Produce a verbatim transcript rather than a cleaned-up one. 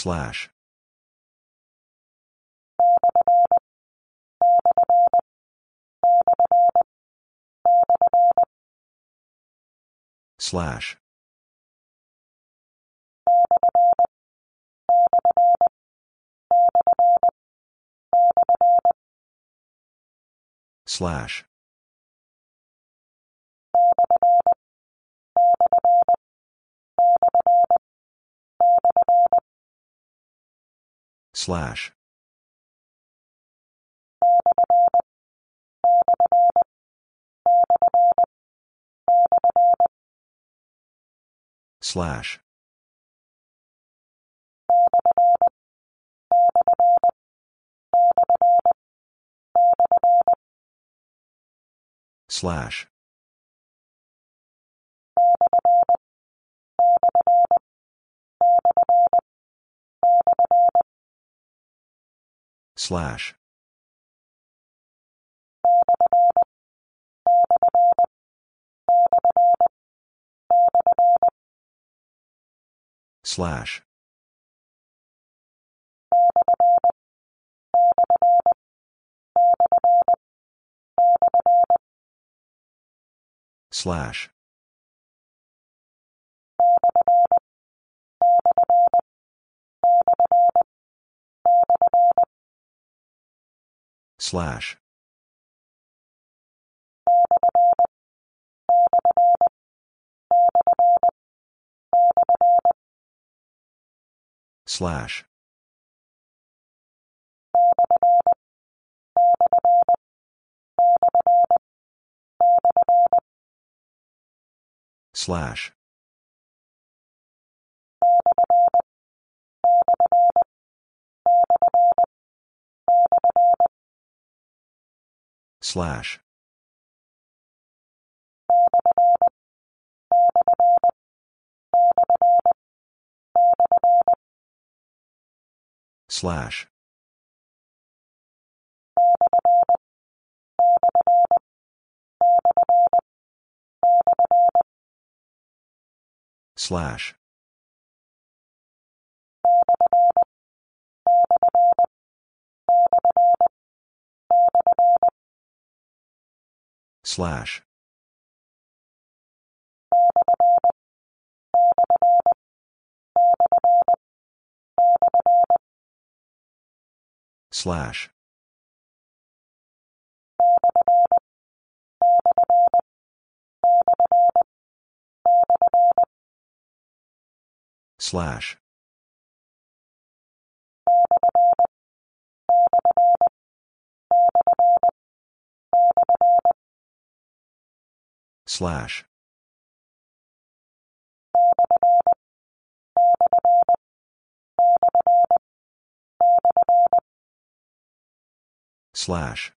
Slash. Slash. Slash. Slash. Slash. Slash. Slash. Slash. Slash. Slash. Slash. Slash. Slash. Slash. Slash. Slash. Slash. Slash. Slash. Slash.